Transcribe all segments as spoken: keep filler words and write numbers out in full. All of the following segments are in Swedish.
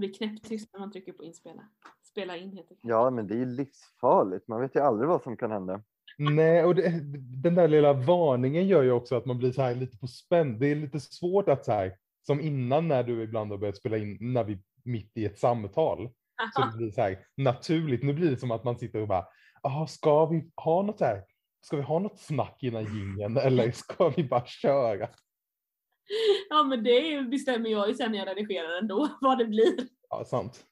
blir knäpptyst när man trycker på inspela. Spela in heter det. Ja, men det är ju livsfarligt. Man vet ju aldrig vad som kan hända. Nej, och det, den där lilla varningen gör ju också att man blir så här lite på spänn. Det är lite svårt att så här, som innan när du ibland har börjat spela in, när vi mitt i ett samtal. Aha. Så det blir så här naturligt. Nu blir det som att man sitter och bara, aha, ska vi ha något här? Ska vi ha något snack innan gingen? Eller ska vi bara köra? Ja, men det bestämmer jag ju sen när jag redigerar ändå, vad det blir. Ja, sant.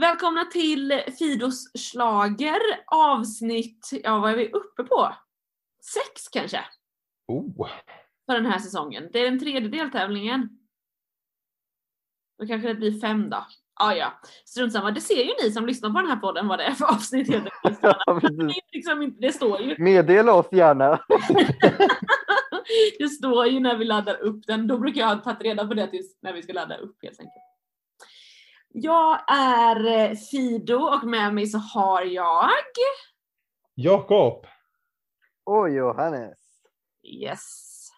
Välkomna till Fidos Schlager, avsnitt, ja vad är vi uppe på? Sex kanske? Oh. För den här säsongen. Det är den tredje deltävlingen. Då kanske det blir fem då. Ah, ja, strunt samma. Det ser ju ni som lyssnar på den här podden vad det är för avsnitt. Det, liksom, det står ju. Meddela oss gärna. Det står ju när vi laddar upp den. Då brukar jag ha tagit reda på det tills när vi ska ladda upp helt enkelt. Jag är Fido och med mig så har jag Jakob och Johannes. Yes.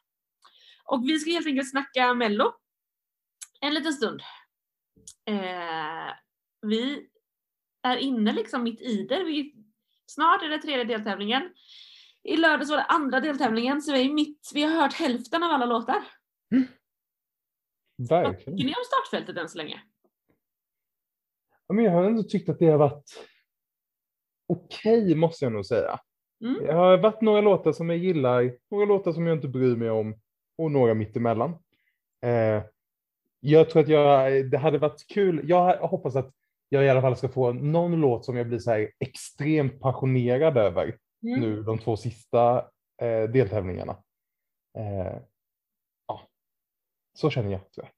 Och vi ska helt enkelt snacka Mello en liten stund. Eh, vi är inne liksom mitt i det. Vi, snart är det tredje deltävlingen. I lördags var det andra deltävlingen, så vi, mitt, vi har hört hälften av alla låtar. Mm. Verkligen. Tycker ni om startfältet än så länge? Men jag har ändå tyckt att det har varit okej, okay, måste jag nog säga. Mm. Jag har varit några låtar som jag gillar, några låtar som jag inte bryr mig om och några mittemellan. Eh, jag tror att jag, det hade varit kul. Jag hoppas att jag i alla fall ska få någon låt som jag blir så här extremt passionerad över mm. nu de två sista eh, deltävlingarna. Eh, ja, så känner jag, tror jag.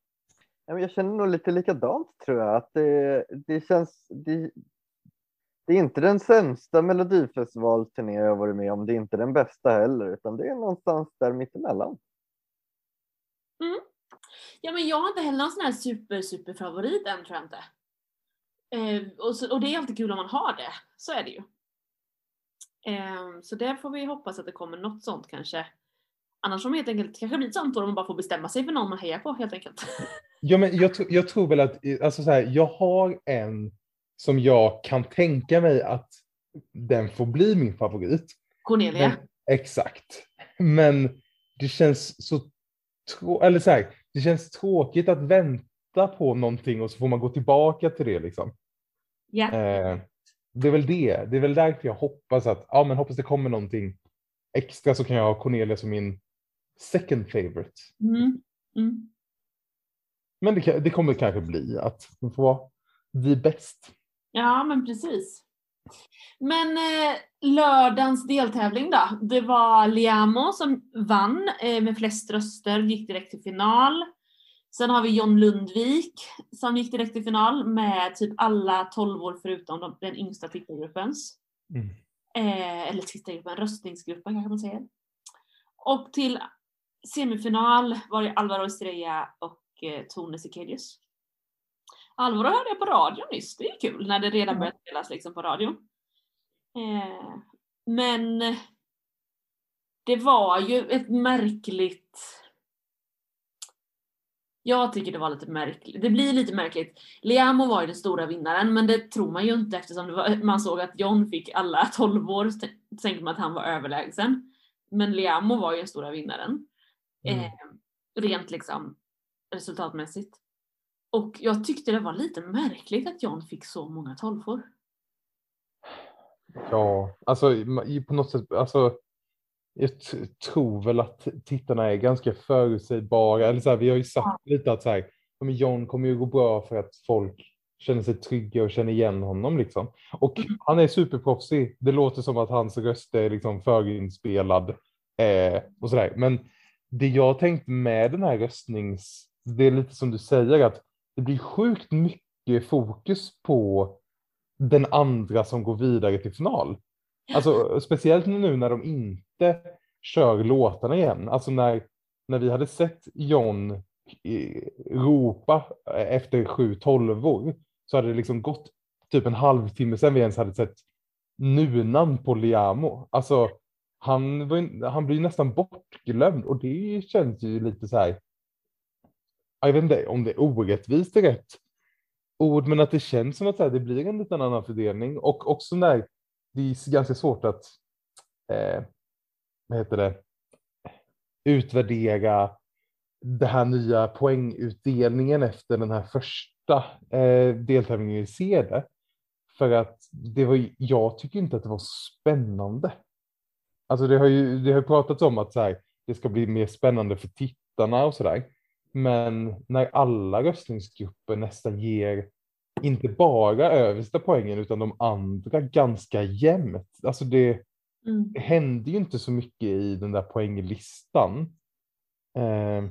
Jag känner nog lite likadant, tror jag. Att det, det känns... Det, det är inte den sämsta Melodifestivalturné jag har varit med om. Det är inte den bästa heller. Utan det är någonstans där mittemellan. Mm. Ja, men jag har inte heller någon sån här super, super favorit än, tror jag inte. Eh, och, så, och det är alltid kul om man har det. Så är det ju. Eh, så där får vi hoppas att det kommer något sånt, kanske. Annars som helt enkelt kanske blir ett sånt år om man bara får bestämma sig för någon man hejar på, helt enkelt. Ja, men jag, tro, jag tror väl att alltså så här, jag har en som jag kan tänka mig att den får bli min favorit. Cornelia. Men, exakt. Men det känns så trå- eller så här, det känns tråkigt att vänta på någonting och så får man gå tillbaka till det liksom. Ja. Eh, det är väl det. Det är väl därför jag hoppas att ja, men hoppas det kommer någonting extra, så kan jag ha Cornelia som min second favorite. Mm. Mm. Men det, det kommer kanske bli att man får vara vi bäst. Ja, men precis. Men eh, lördagens deltävling då. Det var Liamoo som vann eh, med flest röster. Gick direkt till final. Sen har vi John Lundvik som gick direkt till final med typ alla tolv år förutom de, den yngsta tittargruppens. Mm. Eh, eller tittargruppen, röstningsgruppen kanske man säger. Och till semifinal var det Alvaro Estrella och Tone Sikkelius. Alvaro hörde jag på radion nyss. Det är kul när det redan börjat spelas liksom på radion. Eh, men det var ju ett märkligt... Jag tycker det var lite märkligt. Det blir lite märkligt. Liamoo var ju den stora vinnaren, men det tror man ju inte eftersom det var, man såg att John fick alla tolv år. Så tänkte man att han var överlägsen. Men Liamoo var ju den stora vinnaren. Eh, mm. Rent liksom resultatmässigt. Och jag tyckte det var lite märkligt att John fick så många tolvor. Ja, alltså på något sätt, alltså jag t- tror väl att tittarna är ganska förutsägbara. Eller så här, vi har ju sagt ja. Lite att så här, men John kommer ju gå bra för att folk känner sig trygga och känner igen honom liksom. Och mm. han är superproffsig. Det låter som att hans röst är liksom förinspelad eh, och sådär. Men det jag tänkt med den här röstnings... Det är lite som du säger att det blir sjukt mycket fokus på den andra som går vidare till final. Alltså speciellt nu när de inte kör låtarna igen. Alltså när, när vi hade sett John ropa efter sju tolvor så hade det liksom gått typ en halvtimme sedan vi ens hade sett nunan på Liamoo. Alltså han, han blir nästan bortglömd och det känns ju lite så här, jag vet inte om det är orättvist är rätt ord, men att det känns som att det blir en liten annan fördelning. Och också när det är ganska svårt att eh, vad heter det, utvärdera det här nya poängutdelningen efter den här första eh, deltävlingen i C D. För att det var, jag tycker inte att det var spännande. Alltså det har ju det har pratats om att så här, det ska bli mer spännande för tittarna och sådär. Men när alla röstningsgrupper nästan ger inte bara översta poängen utan de andra ganska jämnt. Alltså det, mm. det hände ju inte så mycket i den där poänglistan. Eh,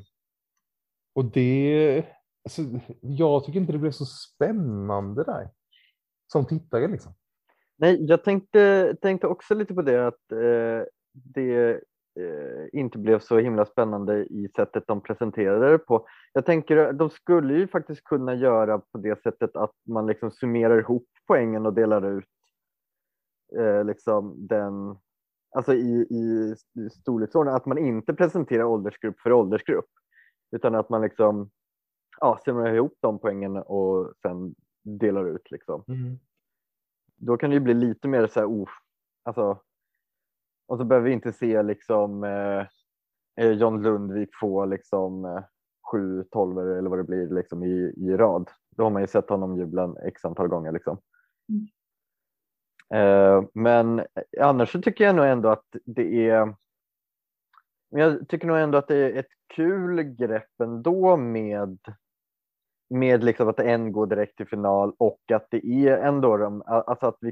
och det, alltså, jag tycker inte det blev så spännande där som tittare liksom. Nej, jag tänkte, tänkte också lite på det att eh, det eh, inte blev så himla spännande i sättet de presenterade det på. Jag tänker att de skulle ju faktiskt kunna göra på det sättet att man liksom summerar ihop poängen och delar ut eh, liksom den, alltså i, i storleksordning, att man inte presenterar åldersgrupp för åldersgrupp utan att man liksom ja, summerar ihop de poängen och sen delar ut liksom. Mm. Då kan det ju bli lite mer så här oh, alltså, och så behöver vi inte se liksom eh, John Lundvik få liksom eh, sju tolver eller vad det blir liksom i, i rad. Då har man ju sett honom jubla x antal gånger liksom. Mm. Eh, men annars så tycker jag nog ändå att det är jag tycker nog ändå att det är ett kul grepp ändå med med liksom att en går direkt till final och att det är ändå de, alltså att vi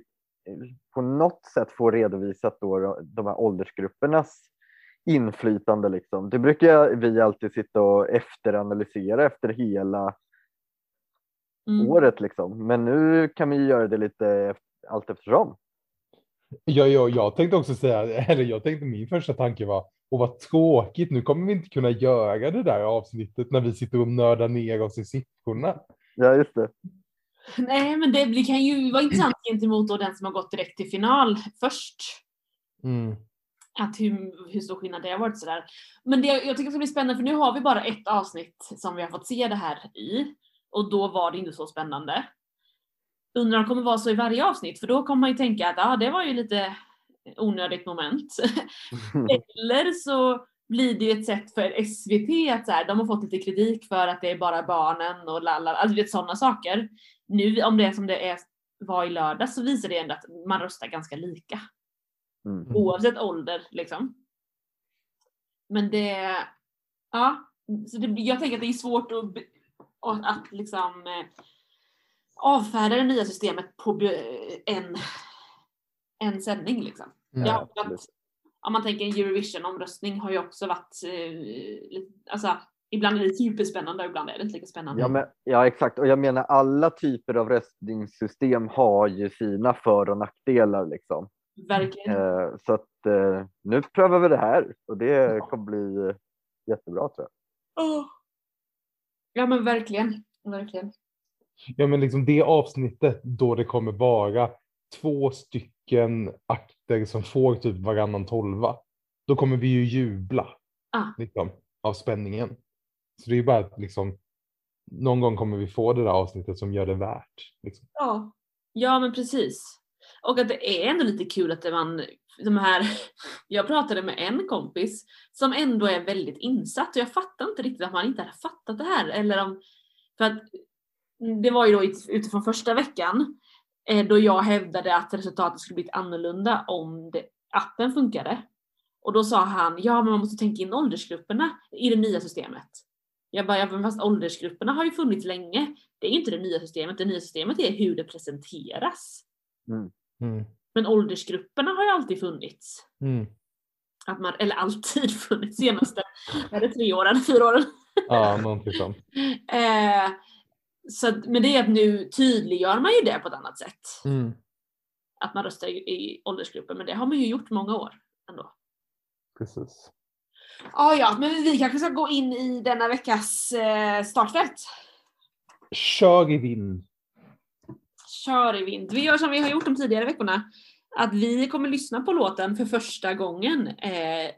på något sätt får redovisat då de här åldersgruppernas inflytande liksom. Det brukar vi alltid sitta och efteranalysera efter hela mm. året liksom. Men nu kan vi göra det lite allt eftersom. Ja, ja, jag tänkte också säga, eller jag tänkte min första tanke var och vad tråkigt, nu kommer vi inte kunna göra det där avsnittet när vi sitter och nördar ner oss i siffrorna. Ja, just det. Nej, men det blir, kan ju vara intressant gentemot då den som har gått direkt till final först. Mm. Att hur, hur stor skillnad det har varit sådär. Men det, jag tycker det blir spännande, för nu har vi bara ett avsnitt som vi har fått se det här i. Och då var det inte så spännande. Undrar om det kommer vara så i varje avsnitt, för då kommer man ju tänka att ah, det var ju lite onödigt moment. Eller så blir det ju ett sätt för S V T att så här, de har fått lite kritik för att det är bara barnen och lallar, alltså vet, sådana saker. Nu om det är som det är, var i lördag så visar det ändå att man röstar ganska lika. Mm. Oavsett ålder liksom. Men det, ja, så det, jag tänker att det är svårt att, att liksom avfärda det nya systemet på en en sändning liksom. Mm. Ja, att, om man tänker en Eurovision-omröstning har ju också varit eh, alltså, ibland är det superspännande och ibland är det inte lika spännande. Ja, men, ja, exakt. Och jag menar alla typer av röstningssystem har ju sina för- och nackdelar liksom. Verkligen. Eh, så att eh, nu prövar vi det här och det kommer bli jättebra tror jag. Oh. Ja, men verkligen. Verkligen. Ja, men liksom det avsnittet då det kommer vara två stycken akter som får typ varannan tolva, då kommer vi ju jubla ah. liksom, av spänningen. Så det är ju bara att liksom, någon gång kommer vi få det där avsnittet som gör det värt. Liksom. Ja. Ja, men precis. Och att det är ändå lite kul att man, de här, jag pratade med en kompis som ändå är väldigt insatt och jag fattar inte riktigt att man inte hade fattat det här. Eller om, för att det var ju då utifrån första veckan då jag hävdade att resultatet skulle bli annorlunda om det, appen funkade. Och då sa han, ja men man måste tänka in åldersgrupperna i det nya systemet. Jag bara, ja, men fast åldersgrupperna har ju funnits länge. Det är inte det nya systemet. Det nya systemet är hur det presenteras. Mm. Mm. Men åldersgrupperna har ju alltid funnits. Mm. Att man, eller alltid funnits senaste, är det tre åren, fyra åren? Ja, någonting sånt. eh, Så att, men det är att nu tydliggör man ju det på ett annat sätt. Mm. Att man röstar i, i åldersgruppen. Men det har man ju gjort många år ändå. Precis. Ah, ja, men vi kanske ska gå in i denna veckas eh, startfält. Kör i vind. Kör i vind. Vi gör som vi har gjort de tidigare veckorna. Att vi kommer lyssna på låten för första gången eh,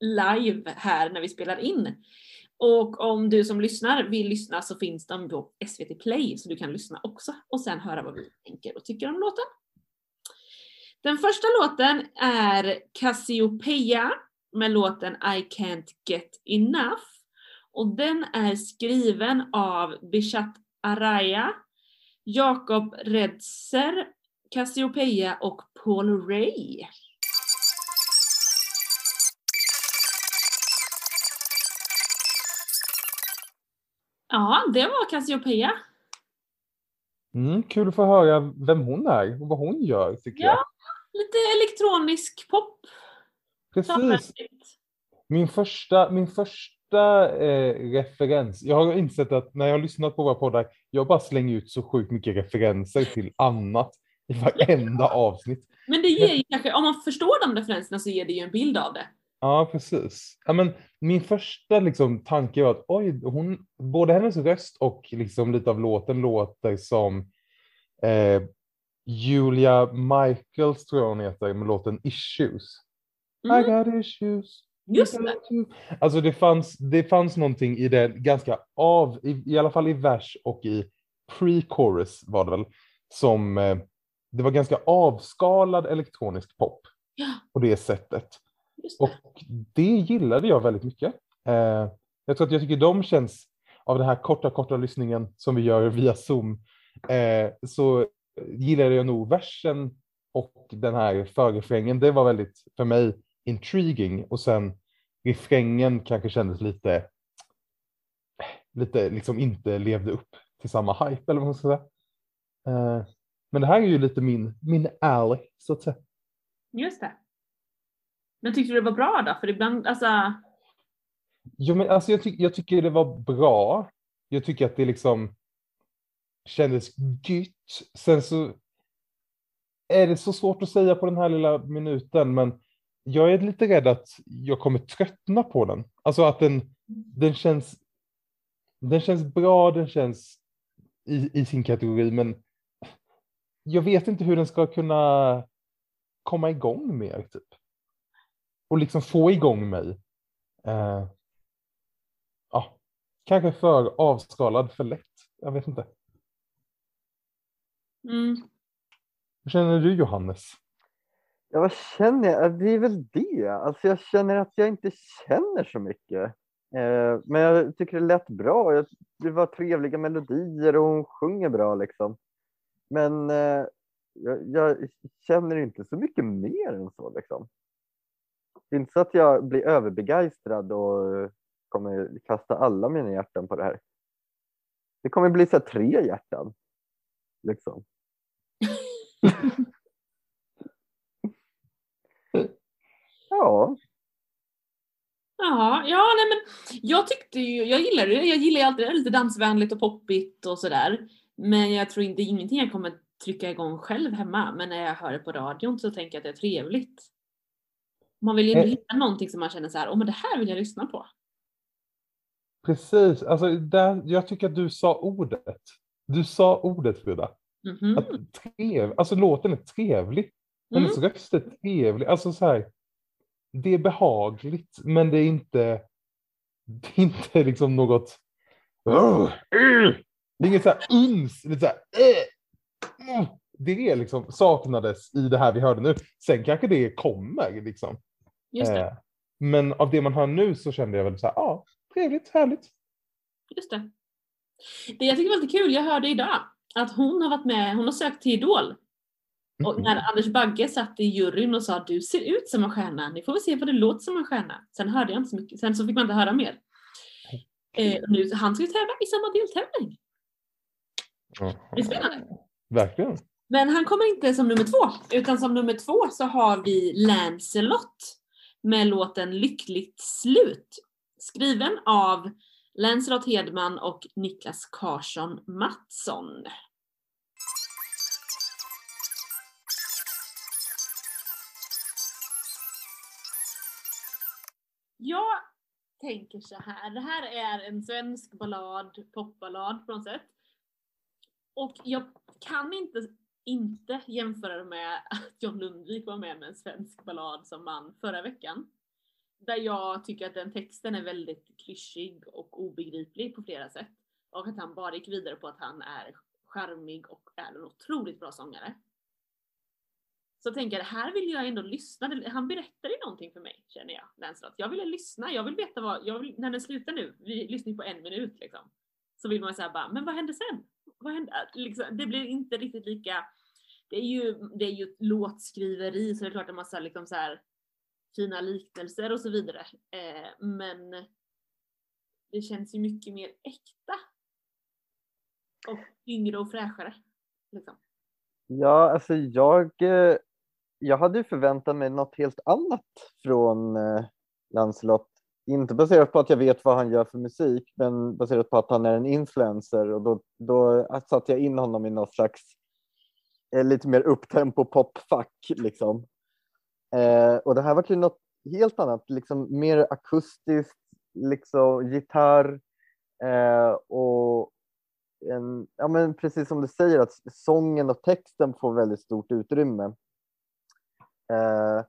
live här när vi spelar in. Och om du som lyssnar vill lyssna så finns de på S V T Play. Så du kan lyssna också och sen höra vad vi tänker och tycker om låten. Den första låten är Cassiopeia med låten I Can't Get Enough. Och den är skriven av Bishat Araya, Jakob Redser, Cassiopeia och Paul Ray. Ja, det var Cassiopeia. Mm, kul att få höra vem hon är och vad hon gör, tycker jag. Ja, lite elektronisk pop. Precis. Min första, min första eh, referens. Jag har insett att när jag har lyssnat på våra poddar, jag bara slänger ut så sjukt mycket referenser till annat i varenda avsnitt. Men det ger ju kanske, om man förstår de referenserna så ger det ju en bild av det. Ja, precis. Ja, men min första liksom, tanke var att oj, hon, både hennes röst och liksom, lite av låten låter som eh, Julia Michaels, tror jag hon heter, med låten Issues. Mm. I got issues. Just det. Alltså det fanns, det fanns någonting i det ganska av, i, i alla fall i vers och i pre-chorus var det väl, som eh, det var ganska avskalad elektronisk pop på det sättet. Just det. Och det gillade jag väldigt mycket. Eh, jag tror att jag tycker de känns, av den här korta, korta lyssningen som vi gör via Zoom, eh, så gillade jag nog versen och den här förrefrängen. Det var väldigt, för mig, intriguing. Och sen refrängen kanske kändes lite, lite liksom inte levde upp till samma hype, eller vad man ska säga. Eh, men det här är ju lite min, min alley, så att säga. Just det. Men tyckte du det var bra då? För ibland, alltså... Jo, men alltså jag, ty- jag tycker det var bra. Jag tycker att det liksom kändes gött. Sen så är det så svårt att säga på den här lilla minuten, men jag är lite rädd att jag kommer tröttna på den. Alltså att den, den känns den känns bra, den känns i, i sin kategori, men jag vet inte hur den ska kunna komma igång mer, typ. Och liksom få igång mig. Eh, ja, kanske för avskalad, för lätt. Jag vet inte. Mm. Hur känner du, Johannes? Ja, vad känner jag? Det är väl det. Alltså jag känner att jag inte känner så mycket. Eh, men jag tycker det lät bra. Det var trevliga melodier och hon sjunger bra liksom. Men eh, jag, jag känner inte så mycket mer än så liksom. Det är inte så att jag blir överbegeistrad och kommer kasta alla mina hjärtan på det här. Det kommer bli så här tre hjärtan. Liksom. ja. Ja, ja nej men jag tyckte ju, jag gillar det. Jag gillar ju alltid det, lite dansvänligt och poppigt och sådär. Men jag tror inte ingenting jag kommer trycka igång själv hemma. Men när jag hör det på radion så tänker jag att det är trevligt. Man vill ju hitta någonting som man känner så här, åh oh, men det här vill jag lyssna på. Precis, alltså där, jag tycker att du sa ordet. Du sa ordet, Frida. Mm-hmm. Att trev, alltså låten är trevlig. Hennes mm. röst är trevlig. Alltså så här, det är behagligt, men det är inte, det är inte liksom något, oh, uh, det är inget så här uns, lite så här, uh, uh. Det är liksom saknades i det här vi hörde nu. Sen kanske det kommer liksom. Just det. Eh, men av det man hör nu så kände jag väl så här, ja, ah, trevligt, härligt. Just det. Det jag tycker var lite kul, jag hörde idag att hon har varit med, hon har sökt till Idol. Och mm. när Anders Bagge satt i juryn och sa, du ser ut som en stjärna, ni får väl se vad det låter som en stjärna. Sen hörde jag inte så mycket, sen så fick man inte höra mer. Eh, nu, han ska ju tävla i samma deltävling. Det är spännande. Verkligen. Men han kommer inte som nummer två, utan som nummer två så har vi Lancelot med låten Lyckligt slut. Skriven av Lennart Hedman och Niklas Karlsson Mattsson. Jag tänker så här. Det här är en svensk ballad, popballad på något sätt. Och jag kan inte, inte jämföra det med att John Lundvik var med med en svensk ballad som man förra veckan. Där jag tycker att den texten är väldigt klyschig och obegriplig på flera sätt. Och att han bara gick vidare på att han är charmig och är en otroligt bra sångare. Så tänker jag, här vill jag ändå lyssna. Han berättar ju någonting för mig, känner jag. Lancelot. Jag ville lyssna, jag vill veta vad, jag vill, när den slutar nu, vi lyssnar på en minut liksom. Så vill man säga bara, men vad hände sen? Vad hände? Liksom, det blir inte riktigt lika, det är ju, det är ju låtskriveri, så det är klart en massa liksom så här fina liknelser och så vidare. Eh, men det känns ju mycket mer äkta. Och yngre och fräschare. Liksom. Ja, alltså jag, jag hade ju förväntat mig något helt annat från eh, Lancelot. Inte baserat på att jag vet vad han gör för musik, men baserat på att han är en influencer. Och då, då satte jag in honom i något slags eh, lite mer upptempo popfack. Liksom. Eh, och det här var ju något helt annat. Liksom, mer akustiskt, liksom, gitarr eh, och En, ja men precis som du säger att sången och texten får väldigt stort utrymme. Eh,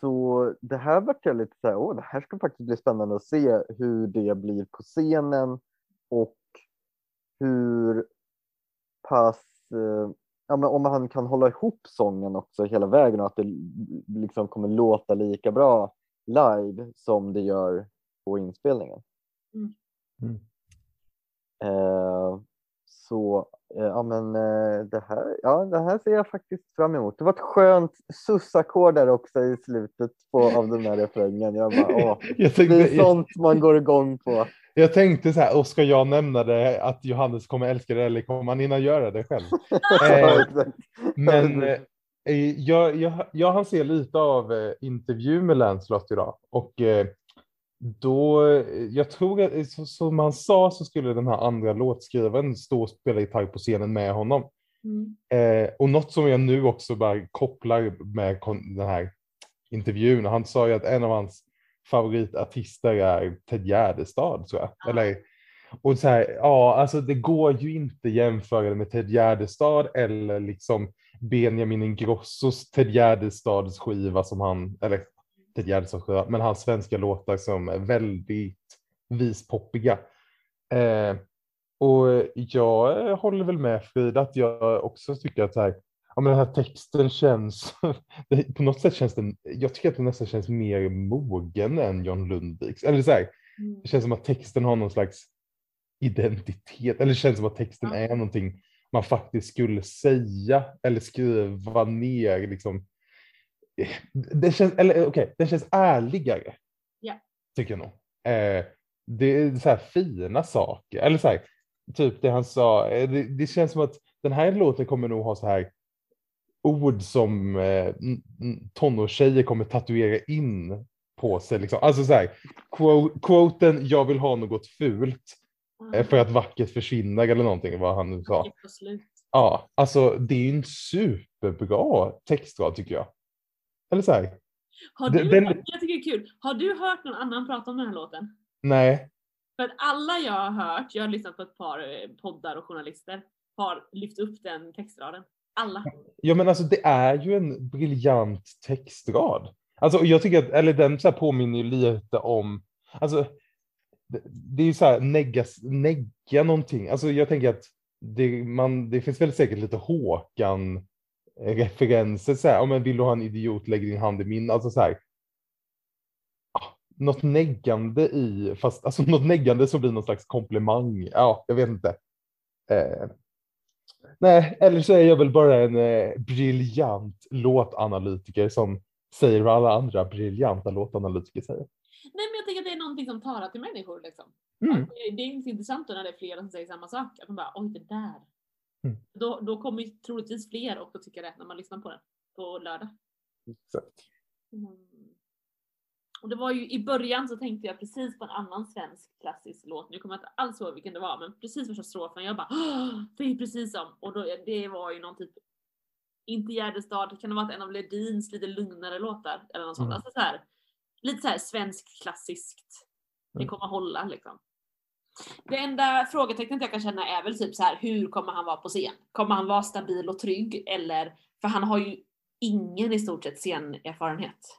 så det här vart jag lite så här, åh, det här ska faktiskt bli spännande att se hur det blir på scenen och hur pass eh, ja men om han kan hålla ihop sången också hela vägen och att det liksom kommer låta lika bra live som det gör på inspelningen. Mm. Mm. Eh, så eh, ja men eh, det här ja det här ser jag faktiskt fram emot. Det var ett skönt sussackord där också i slutet på av den här refrängen. Jag bara åh, jag tänkte, det är sånt man går igång på. Jag tänkte så här, och ska jag nämna det att Johannes kommer älska det eller kommer han hinna göra det själv? eh, men eh, jag jag jag hann se lite av eh, intervju med Lancelot idag och eh, då, jag tror att som han sa så skulle den här andra låtskrivaren stå och spela gitarr på scenen med honom. Mm. Eh, och något som jag nu också bara kopplar med kon- den här intervjun. Han sa ju att en av hans favoritartister är Ted Gärdestad, tror jag. Mm. Eller, och så här, ja, alltså det går ju inte jämföra med Ted Gärdestad eller liksom Benjamin Ingrossos Ted Gärdestads skiva som han... Eller, men hans svenska låtar som är väldigt vispoppiga. Eh, och jag håller väl med Frida att jag också tycker att så här, ja, men den här texten känns det, på något sätt känns den, jag tycker att den nästan känns mer mogen än John Lundviks. Eller så här, det känns som att texten har någon slags identitet. Eller det känns som att texten är någonting man faktiskt skulle säga eller skriva ner liksom. Det känns, eller, okay, det känns ärligare, yeah. Tycker jag nog. Eh, det är så här fina saker. Eller så här, typ det han sa. Det, det känns som att den här låten kommer nog ha så här ord som eh, tonårstjejer kommer tatuera in på sig. Liksom. Alltså så här, quoten, jag vill ha något fult eh, för att vackert försvinner eller någonting, vad han nu sa. Ja, alltså det är ju en superbra textrad tycker jag. Eller så här. Har du, den, jag tycker det är kul. Har du hört någon annan prata om den här låten? Nej. För att alla jag har hört, jag har lyssnat på ett par poddar och journalister, har lyft upp den textraden. Alla. Ja men alltså det är ju en briljant textrad. Alltså jag tycker att, eller den så här påminner ju lite om, alltså det, det är ju så här negga, negga någonting. Alltså jag tänker att det, man, det finns väl säkert lite Håkan referenser så här, om jag vill du ha en idiot lägger din hand i min, alltså så här något neggande i, fast alltså något neggande som blir någon slags komplimang, ja jag vet inte eh, nej, eller så är jag väl bara en eh, briljant låtanalytiker som säger vad alla andra briljanta låtanalytiker säger. Nej men jag tänker att det är någonting som talar till människor liksom. Mm. Det är inte intressant när det är flera som säger samma sak, att man bara, oj det där. Mm. Då, då kommer ju troligtvis fler och att tycka det när man lyssnar på den på lördag. Exakt. Mm. Och det var ju i början så tänkte jag precis på en annan svensk klassisk låt. Nu kommer jag inte alls ihåg vilken det var, men precis första strofen jag bara, det är precis som. Och då, det var ju någon typ, inte Gärdestad, kan det vara en av Ledins lite lugnare låtar eller något sånt. Mm. Alltså så här, lite så här svensk klassiskt. Det kommer hålla liksom. Det enda frågetecknet jag kan känna är väl typ så här, hur kommer han vara på scen? Kommer han vara stabil och trygg? Eller, för han har ju ingen i stort sett scenerfarenhet.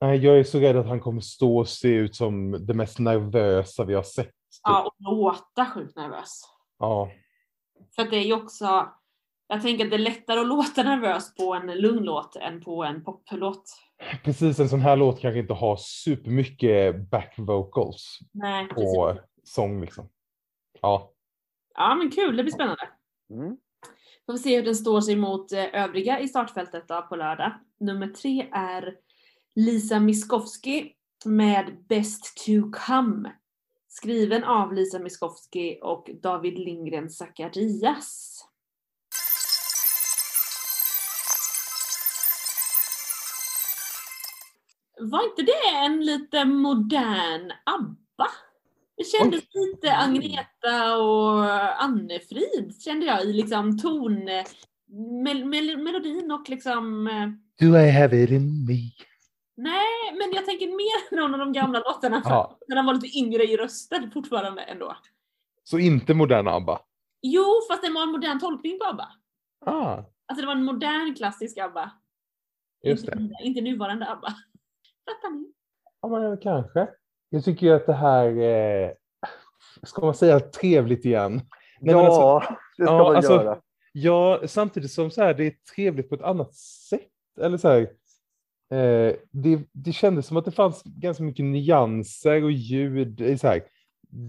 Nej, jag är så rädd att han kommer stå och se ut som det mest nervösa vi har sett. Typ. Ja, och låta sjukt nervös. Ja. För det är ju också, jag tänker att det är lättare att låta nervös på en lugn låt än på en poplåt. Precis, en sån här låt kanske inte har supermycket back vocals. Nej, på sång liksom. Ja. Ja, men kul, det blir spännande. Mm. Får vi se hur den står sig mot övriga i startfältet då på lördag. Nummer tre är Lisa Miskowski med Best to Come. Skriven av Lisa Miskowski och David Lindgren Zacharias. Var inte det en lite modern ABBA? Det kändes Oj. lite Agneta och Anne-Frid, kände jag, i liksom ton, mel- mel- melodin och liksom... Do I have it in me? Nej, men jag tänker mer någon av de gamla låtarna. Ja. När den var lite yngre i rösten fortfarande ändå. Så inte modern ABBA? Jo, fast det var en modern tolkning på ABBA. Ah. Alltså det var en modern klassisk ABBA. Just det. Inte, inte nuvarande ABBA. Fattar ni? Ja, men kanske. Jag tycker ju att det här, eh, ska man säga trevligt igen? Nej, ja, alltså, det ska ja, man alltså, göra. Ja, samtidigt som så här, det är trevligt på ett annat sätt. Eller så här... Eh, det, det kändes som att det fanns ganska mycket nyanser och ljud i så här.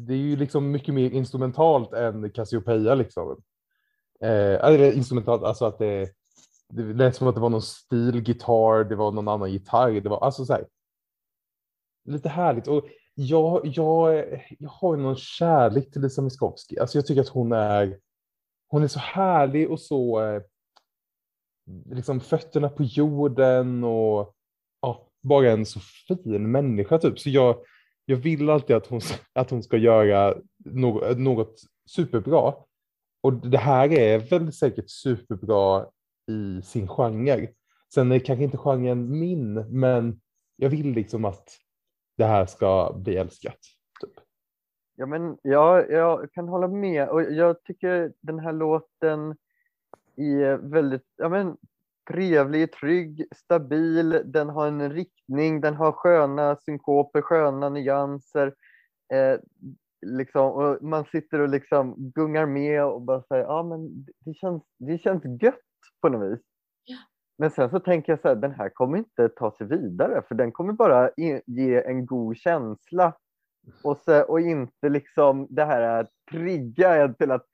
Det är ju liksom mycket mer instrumentalt än Cassiopeia liksom. Eh, eller instrumentalt, alltså att det, det lät som att det var någon stilgitarr, det var någon annan gitarr, det var alltså så här, lite härligt. Och jag, jag, jag har någon kärlek till Lisa Miskowski. Alltså jag tycker att hon är hon är så härlig och så liksom fötterna på jorden och ja, bara en så fin människa typ. Så jag, jag vill alltid att hon, att hon ska göra något, något superbra. Och det här är väl säkert superbra i sin genre. Sen är kanske inte genren min, men jag vill liksom att det här ska bli älskat typ. Ja, men jag, jag kan hålla med, och jag tycker den här låten är väldigt, ja men, trevlig, trygg, stabil. Den har en riktning, den har sköna synkoper, sköna nyanser. Eh, liksom, och man sitter och liksom gungar med och bara säger, ja ah, men det känns, det känns gött på något vis. Ja. Men sen så tänker jag så här, den här kommer inte ta sig vidare, för den kommer bara ge en god känsla. Och, så, och inte liksom det här triggar jag till att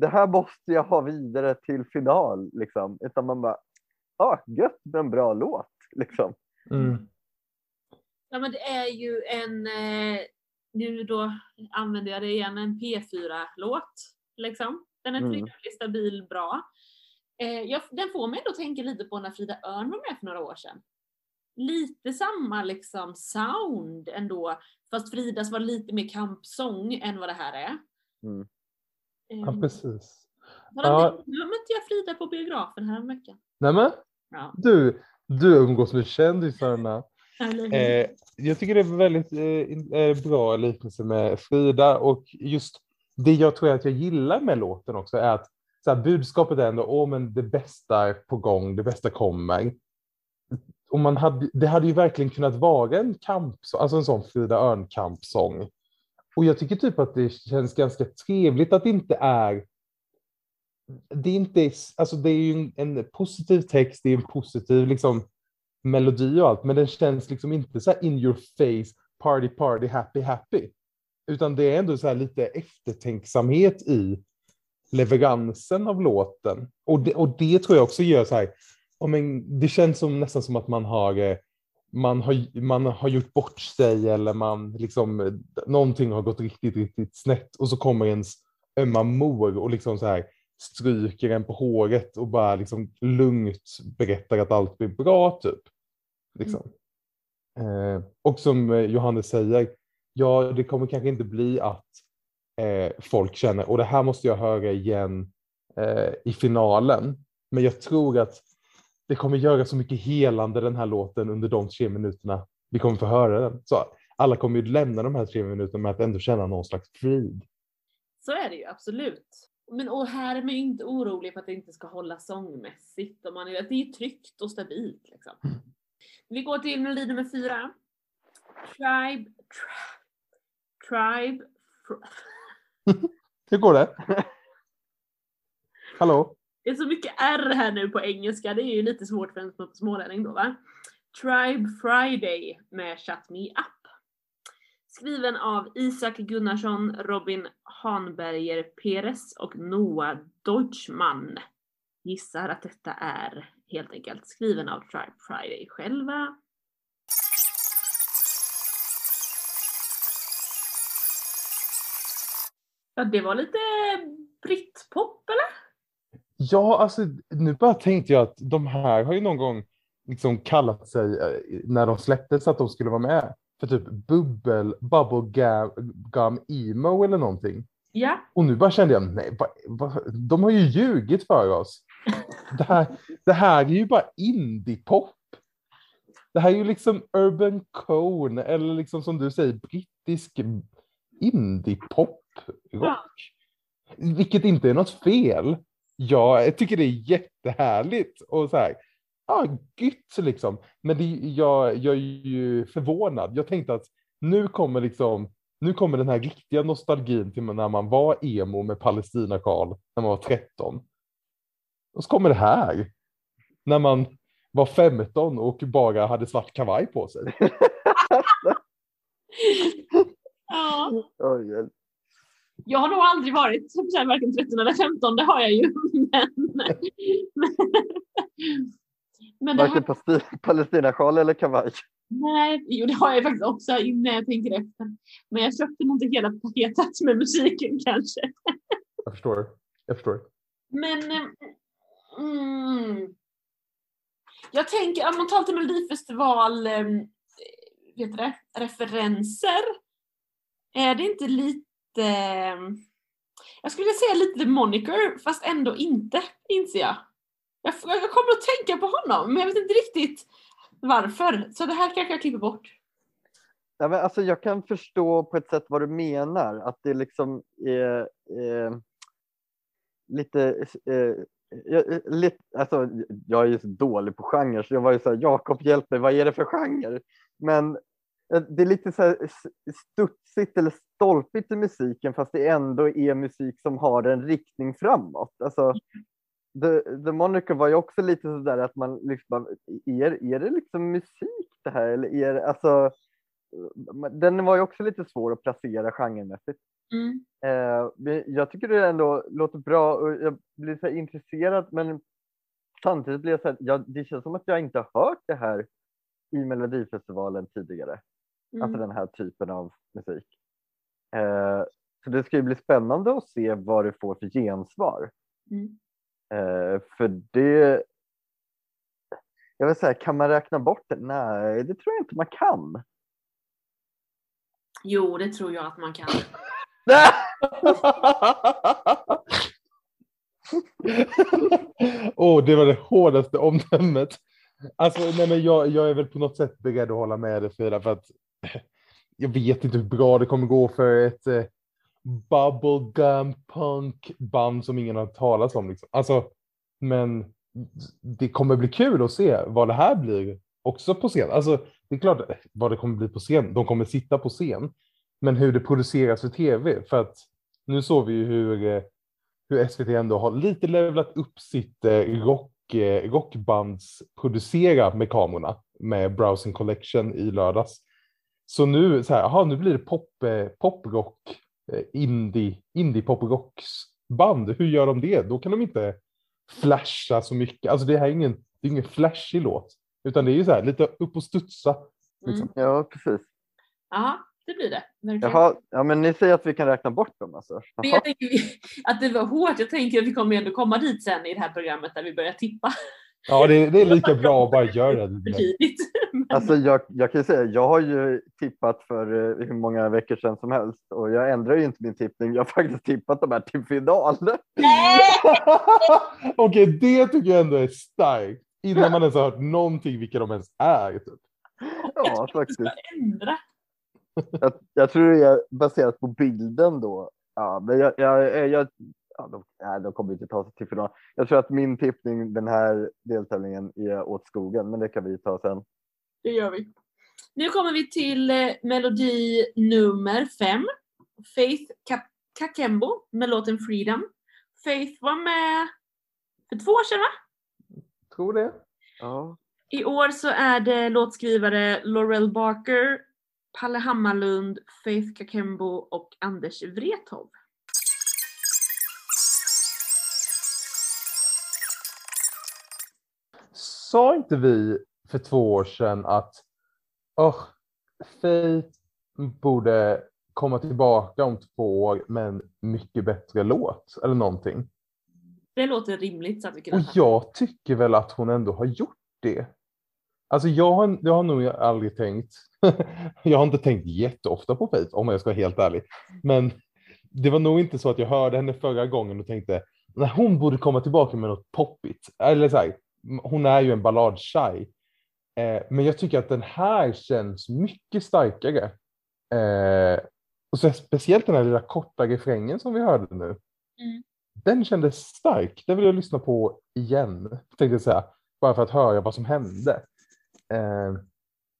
det här måste jag ha vidare till final, liksom. Utan man bara, ja, ah, gött, det är en bra låt, liksom. Mm. Ja, men det är ju en, eh, nu då använder jag det igen, en P fyra-låt, liksom. Den är trygg, mm. stabil, bra. Eh, jag, den får mig då tänka lite på när Frida Örn var med för några år sedan. Lite samma, liksom, sound ändå. Fast Fridas var lite mer kampsång än vad det här är. Mm. Ja, precis. Har han ja. mött jag Frida på biografen här en vecka? Nämen, ja. du, du umgås med kändisarna. eh, jag tycker det är väldigt eh, bra liknelse med Frida. Och just det jag tror att jag gillar med låten också är att så här, budskapet är ändå, åh men det bästa är på gång, det bästa kommer. Och man hade, det hade ju verkligen kunnat vara en kamp, alltså en sån Frida Örn-kampsång. Och jag tycker typ att det känns ganska trevligt att det inte är... Det är, inte, alltså det är ju en, en positiv text, det är en positiv liksom, melodi och allt. Men den känns liksom inte så här in your face, party, party, happy, happy. Utan det är ändå så här lite eftertänksamhet i leveransen av låten. Och det, och det tror jag också gör så här... Oh men, det känns som, nästan som att man har... Eh, Man har, man har gjort bort sig eller man liksom, någonting har gått riktigt, riktigt snett och så kommer ens ömma mor och liksom så här stryker en på håret och bara liksom lugnt berättar att allt blir bra typ. Liksom. Mm. Eh, och som Johannes säger, ja det kommer kanske inte bli att eh, folk känner, och det här måste jag höra igen eh, i finalen. Men jag tror att det kommer göra så mycket helande den här låten under de tre minuterna Vi kommer få höra den. Så alla kommer ju lämna de här tre minuterna med att ändå känna någon slags frid. Så är det ju, absolut. Men och här är man ju inte orolig för att det inte ska hålla sångmässigt. Om man är, det är ju tryggt och stabilt. Liksom. Mm. Vi går till melodi nummer fyra. Tribe. Tri, tribe. Fr- Hur går det? Hallå? Det är så mycket R här nu på engelska. Det är ju lite svårt för en smålänning då, va? Tribe Friday med Shut Me Up. Skriven av Isaac Gunnarsson, Robin Hanberger-Perez och Noah Deutschman. Gissar att detta är helt enkelt skriven av Tribe Friday själva. Ja, det var lite brittpop, eller? Ja, alltså nu bara tänkte jag att de här har ju någon gång liksom kallat sig när de släpptes att de skulle vara med för typ bubbel, bubblegum, emo eller någonting. Ja. Och nu bara kände jag, nej, ba, ba, de har ju ljugit för oss. Det här, det här är ju bara indie-pop. Det här är ju liksom Urban Cone eller liksom som du säger brittisk indie-pop. Ja. Vilket inte är något fel. Ja, jag tycker det är jättehärligt och så här, ja, gött liksom. Men det, jag, jag är ju förvånad. Jag tänkte att nu kommer liksom, nu kommer den här riktiga nostalgin till när man var emo med Palestina Karl när man var tretton. Och så kommer det här när man var femton och bara hade svart kavaj på sig. Ja. Oj. Jag har nog aldrig varit varken tretton eller femton, det har jag ju. Men, men, men varken här... Palestinasjal eller kavaj. Nej, jo, det har jag faktiskt också när jag tänker efter. Men jag köpte nog inte hela paketet med musiken kanske. Jag förstår. Jag förstår. Men mm, jag tänker, om man tar till Melodifestival vet det, referenser, är det inte lite jag skulle säga lite The Moniker fast ändå inte, inser jag. jag jag kommer att tänka på honom men jag vet inte riktigt varför, så det här kanske jag klipper bort. Ja, men alltså, jag kan förstå på ett sätt vad du menar, att det liksom är, är lite är, är, lite alltså, jag är ju så dålig på genre så jag var ju så här, Jakob hjälp mig, vad är det för genre? Men det är lite så här studsigt eller stolpigt i musiken fast det ändå är musik som har en riktning framåt. Alltså, The, The Moniker var ju också lite sådär att man liksom, är, är det liksom musik det här? Eller är det, alltså, den var ju också lite svår att placera genremässigt. Mm. Eh, jag tycker det ändå låter bra och jag blir så intresserad men samtidigt blir jag så här, ja, det känns som att jag inte har hört det här i Melodifestivalen tidigare. Mm. Alltså den här typen av musik. Eh, så det ska ju bli spännande att se vad det får för gensvar. Mm. Eh, för det... Jag vill säga, kan man räkna bort det? Nej, det tror jag inte man kan. Jo, det tror jag att man kan. Åh, oh, det var det hårdaste omdömet. Alltså, nej, men jag, jag är väl på något sätt beredd att hålla med dig Frida, för att jag vet inte hur bra det kommer gå för ett eh, bubblegum punk band som ingen har talat om liksom. Alltså, men det kommer bli kul att se vad det här blir också på scen. Alltså, det är klart vad det kommer bli på scen. De kommer sitta på scen, men hur det produceras för tv, för att nu såg vi ju hur, hur S V T ändå har lite levlat upp sitt eh, rock rockbands producera med kamerorna med Browsing Collection i lördags. Så nu så här, aha, nu blir det pop poprock indie indie poprocksband. Hur gör de det? Då kan de inte flasha så mycket. Alltså det här är ingen det är ingen flashig låt utan det är ju så här lite upp och studsa liksom. Mm. Ja, precis. Ja, det blir det. Jaha, ja, men ni säger att vi kan räkna bort dem alltså. Men jag tänker att det var hårt. Jag tänker att vi kommer ändå komma dit sen i det här programmet där vi börjar tippa. Ja, det, det är lika bra att bara göra det. Men... Alltså jag, jag kan ju säga, jag har ju tippat för hur många veckor sedan som helst. Och jag ändrar ju inte min tippning. Jag har faktiskt tippat de här till final. Nej! Okej, det tycker jag ändå är starkt. Innan man ens har hört någonting vilka de ens är. Typ. Ja, faktiskt. Ändra. Jag, jag tror det är baserat på bilden då. Ja, men jag, jag, jag ja, de, nej, de kommer inte ta sig till final. Jag tror att min tippning den här deltävlingen är åt skogen, men det kan vi ta sen. Det gör vi. Nu kommer vi till eh, melodi nummer fem. Faith Kakembo med låten Freedom. Faith var med för två år sedan, va? Jag tror det. Ja. I år så är det låtskrivare Laurel Barker, Palle Hammarlund, Faith Kakembo och Anders Vretov. Sa inte vi för två år sedan att oh, Faith borde komma tillbaka om två år med en mycket bättre låt eller någonting? Det låter rimligt. Så att vi kan och ha. Jag tycker väl att hon ändå har gjort det. Alltså jag har, jag har nog aldrig tänkt, jag har inte tänkt jätteofta på Faith om jag ska vara helt ärlig. Men det var nog inte så att jag hörde henne förra gången och tänkte nej, hon borde komma tillbaka med något poppigt. Eller så här, hon är ju en balladtjej. Eh, men jag tycker att den här känns mycket starkare. Eh, och så speciellt den här lilla korta refrängen som vi hörde nu. Mm. Den kändes stark. Den vill jag lyssna på igen. Tänkte jag säga. Bara för att höra vad som hände. Eh,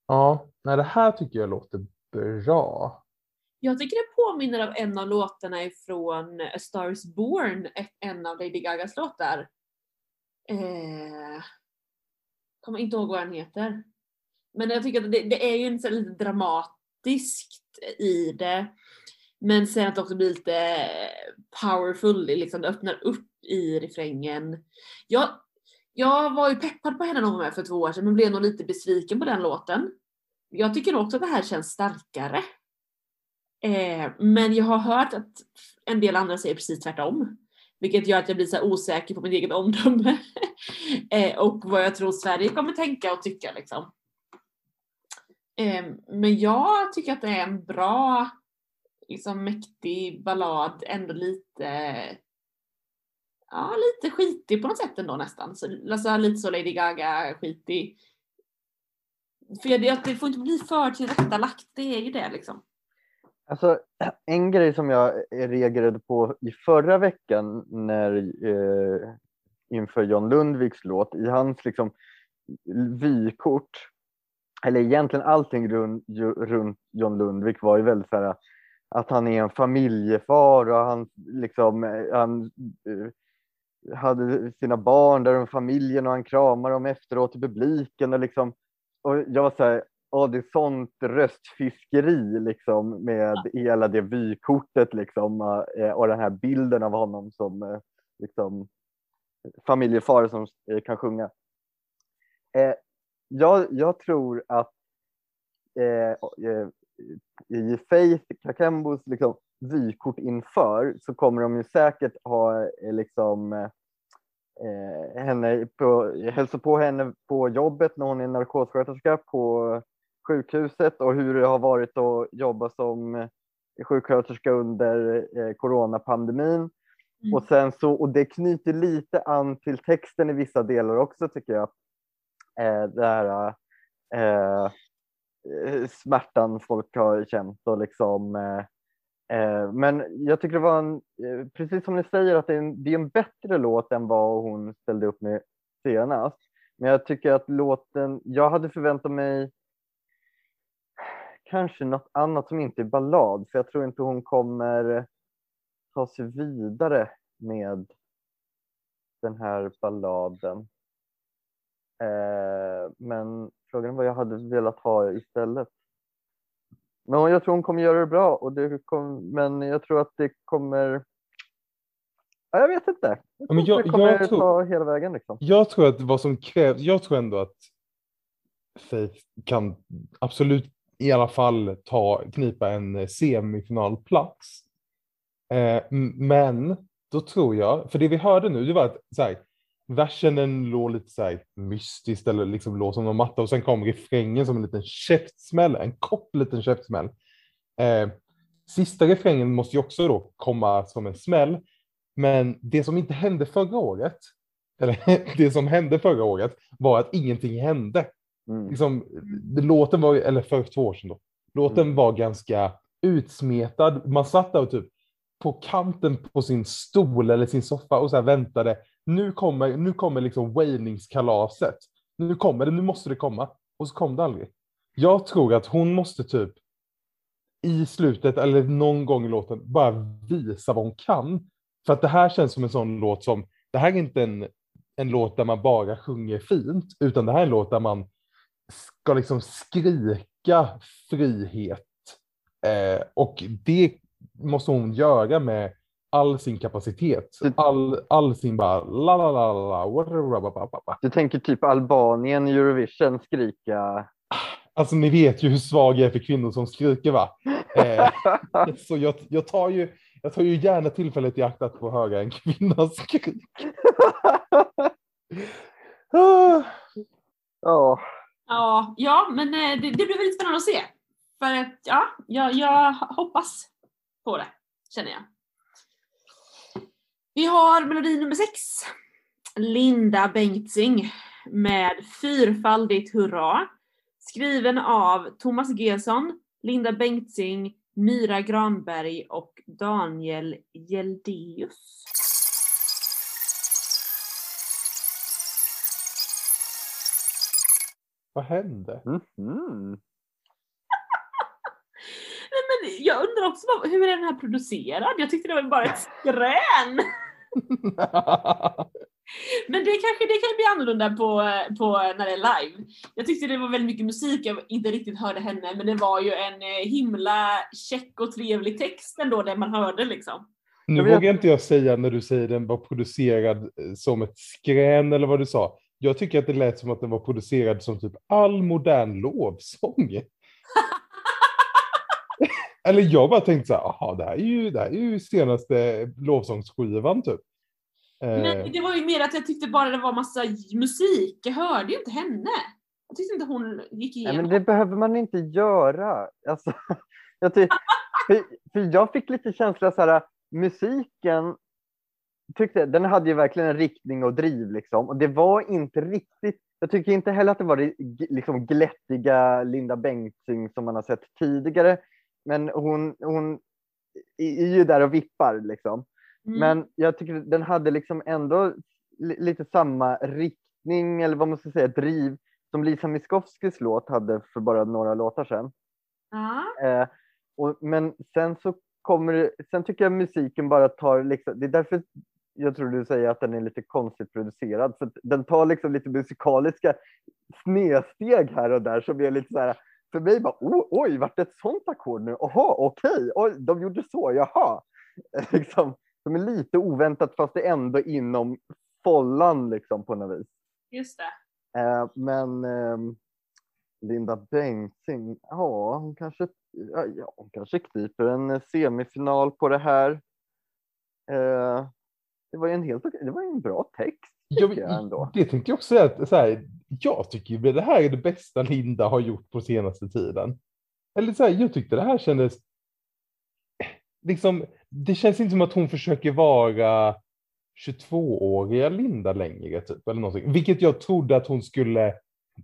ja, nej, det här tycker jag låter bra. Jag tycker det påminner av en av låtarna ifrån A Star Is Born. En av Lady Gagas låtar. Eh, kommer inte ihåg vad den heter. Men jag tycker att det, det är ju en sån lite dramatiskt i det. Men sen att det också blir lite powerful. Liksom det öppnar upp i refrängen. Jag, jag var ju peppad på henne någon gång för två år sedan. Men blev nog lite besviken på den låten. Jag tycker också att det här känns starkare. Eh, men jag har hört att en del andra säger precis tvärtom. Vilket gör att jag blir så osäker på mitt eget omdöme. eh, och vad jag tror Sverige kommer tänka och tycka. Liksom. Eh, men jag tycker att det är en bra... liksom mäktig ballad, ändå lite ja, lite skitig på något sätt ändå nästan. Så, alltså, lite så Lady Gaga skitig. För jag, det får inte bli för tillrättalagt, det är ju det liksom. Alltså, en grej som jag reagerade på i förra veckan när eh, inför John Lundviks låt, i hans liksom vykort, eller egentligen allting runt, runt John Lundvik var ju väldigt så här, att han är en familjefar och han liksom han uh, hade sina barn där och familjen och han kramar dem efteråt i publiken och liksom och jag var så här, åh, det är sånt röstfiskeri liksom med hela det vykortet liksom uh, och den här bilden av honom som uh, liksom familjefar som uh, kan sjunga. Uh, jag jag tror att uh, uh, i Faith Kakembos liksom vykort inför så kommer de ju säkert ha liksom eh, henne på, hälsa på henne på jobbet när hon är narkossköterska på sjukhuset och hur det har varit att jobba som sjuksköterska under eh, coronapandemin. Mm. Och sen så, och det knyter lite an till texten i vissa delar också tycker jag. Eh, det här eh, smärtan folk har känt och liksom eh, eh, men jag tycker det var en, eh, precis som ni säger att det är, en, det är en bättre låt än vad hon ställde upp med senast, men jag tycker att låten, jag hade förväntat mig kanske något annat som inte är ballad, för jag tror inte hon kommer ta sig vidare med den här balladen. Eh, men frågan är vad jag hade velat ha istället. Men jag tror hon kommer göra det bra och det kommer, men jag tror att det kommer ja, jag vet inte. Jag tror men jag, att det kommer jag tror, ta hela vägen liksom. Jag tror att vad som krävs, jag tror ändå att Faith kan absolut i alla fall ta knipa en semifinalplats. Eh, men då tror jag, för det vi hörde nu det var att så här, versen låg lite så här mystiskt eller liksom låg som någon matta och sen kom refrängen som en liten käftsmäll, en kort liten käftsmäll. Eh, sista refrängen måste ju också då komma som en smäll, men det som inte hände förra året eller det som hände förra året var att ingenting hände. Mm. Liksom, låten var, eller för två år sedan då, låten mm. var ganska utsmetad. Man satt där och typ på kanten på sin stol eller sin soffa och så här väntade. Nu kommer, nu kommer liksom wavingskalaset. Nu kommer det, nu måste det komma. Och så kom det aldrig. Jag tror att hon måste typ i slutet eller någon gång i låten bara visa vad hon kan. För att det här känns som en sån låt som, det här är inte en, en låt där man bara sjunger fint, utan det här är en låt där man ska liksom skrika frihet. Eh, och det måste hon göra med all sin kapacitet. All, all sin bara la la la la. Du tänker typ Albanien, Eurovision, skrika. Alltså ni vet ju hur svag jag är för kvinnor som skriker, va? Eh, så jag, jag, tar ju, jag tar ju gärna tillfället i akt att få höra en kvinnas skrik. ah. oh. Ja, ja, men det, det blir väldigt spännande att se. För att, ja, jag, jag hoppas på det, känner jag. Vi har melodi nummer sex. Linda Bengtsing med Fyrfaldigt hurra. Skriven av Thomas Gesson, Linda Bengtsing, Myra Granberg och Daniel Geldius. Vad hände? Mm-hmm. Men jag undrar också, hur är den här producerad? Jag tyckte det var bara ett skrän. Men det kanske det kan bli annorlunda på, på när det är live. Jag tyckte det var väldigt mycket musik, jag inte riktigt hörde henne, men det var ju en himla check och trevlig text ändå där man hörde liksom. Nu vågar jag... inte jag säga när du säger den var producerad som ett skrän eller vad du sa. Jag tycker att det lät som att den var producerad som typ all modern lovsång. Eller jag bara tänkte så här, aha, det här är ju, det här är ju senaste lovsångsskivan typ. Men det var ju mer att jag tyckte bara det var massa musik. Jag hörde ju inte henne. Jag tyckte inte hon gick igenom. Nej, men det behöver man inte göra. Alltså, jag tyck, för, för jag fick lite känsla så här, musiken tyckte, den hade ju verkligen en riktning och driv liksom. Och det var inte riktigt, jag tycker inte heller att det var liksom glättiga Linda Bengtsing som man har sett tidigare. Men hon, hon är ju där och vippar liksom. Mm. Men jag tycker den hade liksom ändå li- lite samma riktning, eller vad man ska säga, driv, som Lisa Miskowskis låt hade för bara några låtar sedan. Mm. Eh, och, men sen så kommer det, sen tycker jag musiken bara tar liksom, det är därför jag tror du säger att den är lite konstigt producerad, för den tar liksom lite musikaliska snedsteg här och där som är lite så här, för mig bara, oh, oj, vart det ett sånt ackord nu? Jaha, okej, oj, de gjorde så, jaha. liksom. Som är lite oväntat fast det ändå inom follan liksom på något vis. Just det. Eh, men eh, Linda Bengtsing, ja hon kanske ja, hon kanske kryper en semifinal på det här. Eh, det var ju en helt det var ju en bra text. Jag, jag ändå. Det tänkte jag också säga att så här, jag tycker ju det här är det bästa Linda har gjort på senaste tiden. Eller så här, jag tyckte det här kändes liksom, det känns inte som att hon försöker vara tjugotvååriga Linda längre typ, eller någonting. Vilket jag trodde att hon skulle,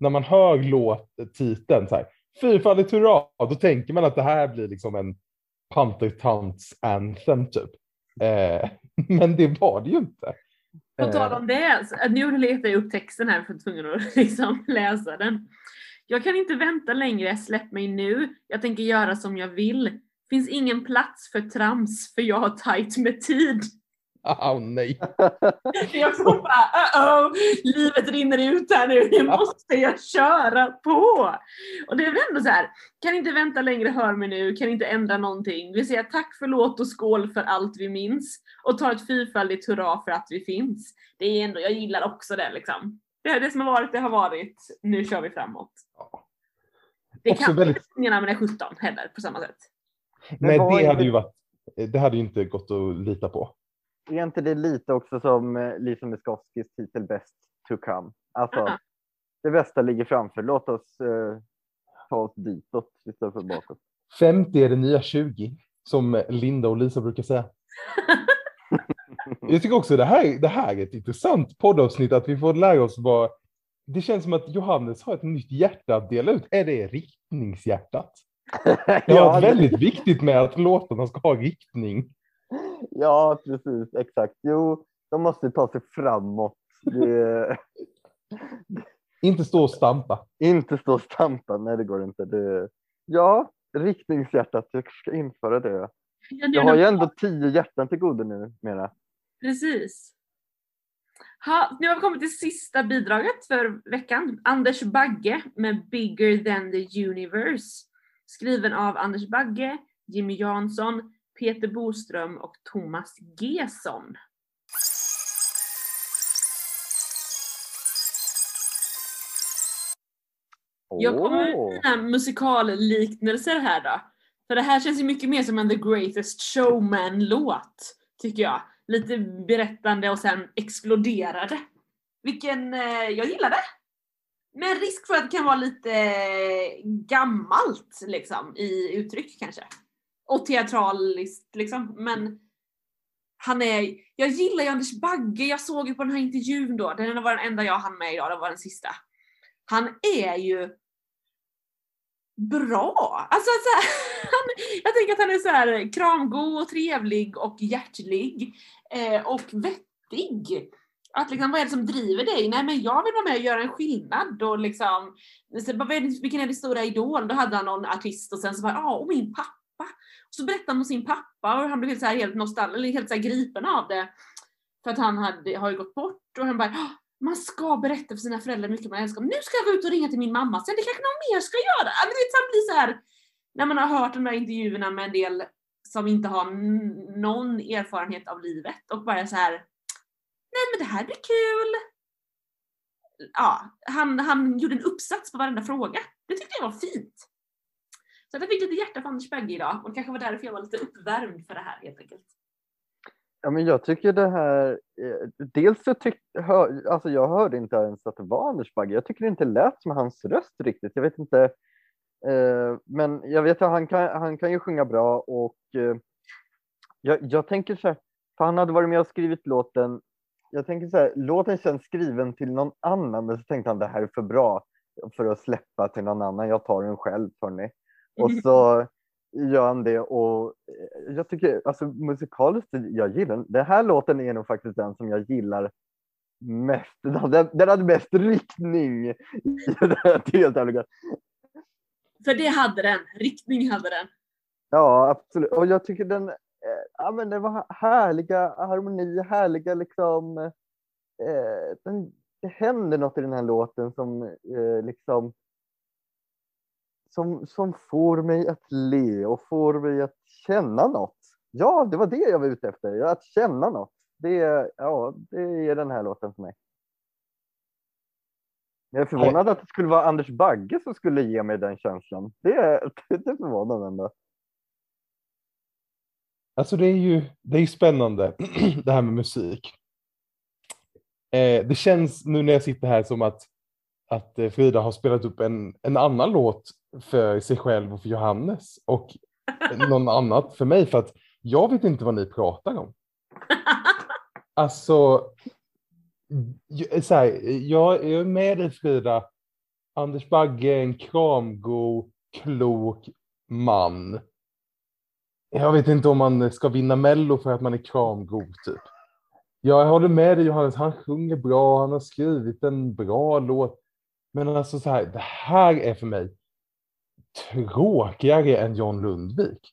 när man hör låttiteln så här, fyrfaldigt hurra, då tänker man att det här blir liksom en Pantertants anthem typ. Eh, men det var det ju inte. På tal om det, nu letar jag upp texten här för att jag är tvungen att liksom läsa den. Jag kan inte vänta längre, släpp mig nu. Jag tänker göra som jag vill. Finns ingen plats för trams, för jag har tajt med tid. Åh, oh, nej. Jag får bara, uh-oh, livet rinner ut här nu. Nu måste jag köra på. Och det är väl ändå så här, kan inte vänta längre, hör mig nu. Kan inte ändra någonting. Vi säger tack, förlåt och skål för allt vi minns. Och ta ett fyrfaldigt hurra för att vi finns. Det är ändå, jag gillar också det liksom. Det är det som har varit, det har varit. Nu kör vi framåt. Det också kan väldigt... inte när man är sjutton heller på samma sätt. Nej, det, det hade inte... ju varit, det hade ju inte gått att lita på. Är inte det lite också som Lisa Miskowskis titel Best to come? Alltså, uh-huh. Det bästa ligger framför. Låt oss eh, ta oss ditåt istället för bakåt. femtio är det nya tjugo, som Linda och Lisa brukar säga. Jag tycker också det här, det här är ett intressant poddavsnitt, att vi får lära oss vad Det känns som att Johannes har ett nytt hjärta att dela ut. Är det riktningshjärtat? Det ja, är väldigt viktigt med att låtarna ska ha riktning. Ja, precis. Exakt. Jo, de måste ta sig framåt. Det... inte stå och stampa. Inte stå och stampa. Nej, det går inte. Det... Ja, riktningshjärtat. Jag ska införa det. Jag, jag har ju ändå tio hjärtan till godo nu, mera. Precis. Ha, nu har vi kommit till sista bidraget för veckan. Anders Bagge med Bigger than the Universe. Skriven av Anders Bagge, Jimmy Jansson, Peter Boström och Thomas Gesson. Oh. Jag kommer med mina musikalliknelser här då. För det här känns ju mycket mer som en The Greatest Showman-låt, tycker jag. Lite berättande och sen exploderade. Vilken eh, jag gillade. Men risk för att det kan vara lite gammalt liksom, i uttryck kanske. Och teatraliskt liksom. Men han är... Jag gillar ju Anders Bagge. Jag såg ju på den här intervjun då. Den var den enda jag hann med idag. Det var den sista. Han är ju bra. Alltså så här, han, jag tänker att han är så här kramgod och trevlig och hjärtlig eh, och vettig. Att liksom, vad är det som driver dig? Nej, men jag vill vara med och göra en skillnad. Och liksom, så, vad är det, vilken är det stora idol? Då hade han någon artist och sen så bara, ja, ah, och min pappa. Och så berättade han om sin pappa och han blev helt så här helt nostalgisk, helt så här gripen av det. För att han hade, har ju gått bort och han bara, ah, man ska berätta för sina föräldrar mycket man älskar. Nu ska jag gå ut och ringa till min mamma. Sen det kanske någon mer ska göra. Men det kan bli så här. När man har hört de där intervjuerna med en del som inte har n- någon erfarenhet av livet. Och bara så här. Nej, men det här blir kul. Ja, han, han gjorde en uppsats på varenda fråga. Det tyckte jag var fint. Så jag fick lite hjärta för Anders Bagge idag. Och det kanske var därför jag var lite uppvärmd för det här helt enkelt. Ja, men jag tycker det här, dels så tyckte, hör, alltså jag hörde inte ens att det var Anders Bagge. Jag tycker det inte lät som hans röst riktigt, jag vet inte. Eh, men jag vet att han kan, han kan ju sjunga bra och eh, jag, jag tänker så här, för han hade varit med och skrivit låten. Jag tänker så här, låten känns skriven till någon annan, men så tänkte han det här är för bra för att släppa till någon annan. Jag tar den själv, hörni. Och så... gör han det och jag tycker, alltså musikaliskt, jag gillar den. Den här låten är nog faktiskt den som jag gillar mest. Den, den hade mest riktning i den här deltävlingen. För det hade den, riktning hade den. Ja, absolut. Och jag tycker den, ja men det var härliga harmoni, härliga liksom, eh, den, det händer något i den här låten som eh, liksom Som, som får mig att le och får mig att känna något. Ja, det var det jag var ute efter. Att känna något. Det är, ja, det är den här låten för mig. Jag är förvånad att det skulle vara Anders Bagge som skulle ge mig den känslan. Det är, det är förvånande ändå. Alltså det är ju det är ju spännande det här med musik. Eh, det känns nu när jag sitter här som att att Frida har spelat upp en, en annan låt för sig själv och för Johannes och någon annat för mig, för att jag vet inte vad ni pratar om. Alltså så här, jag är med dig Frida. Anders Bagge är en kramgo, klok man. Jag vet inte om man ska vinna Mello för att man är kramgo typ. Jag håller med dig Johannes, han sjunger bra, han har skrivit en bra låt. Men alltså så här, det här är för mig tråkigare än John Lundvik.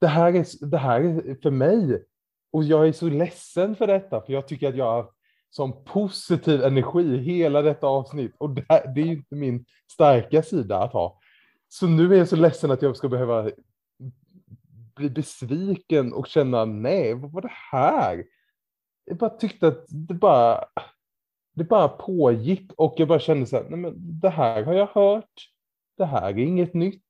Det här, är, det här är för mig. Och jag är så ledsen för detta. För jag tycker att jag har som positiv energi hela detta avsnitt. Och det, här, det är ju inte min starka sida att ha. Så nu är jag så ledsen att jag ska behöva bli besviken och känna, nej, vad var det här? Jag bara tyckte att det bara... Det bara pågick och jag bara kände så här, nej men det här har jag hört. Det här är inget nytt.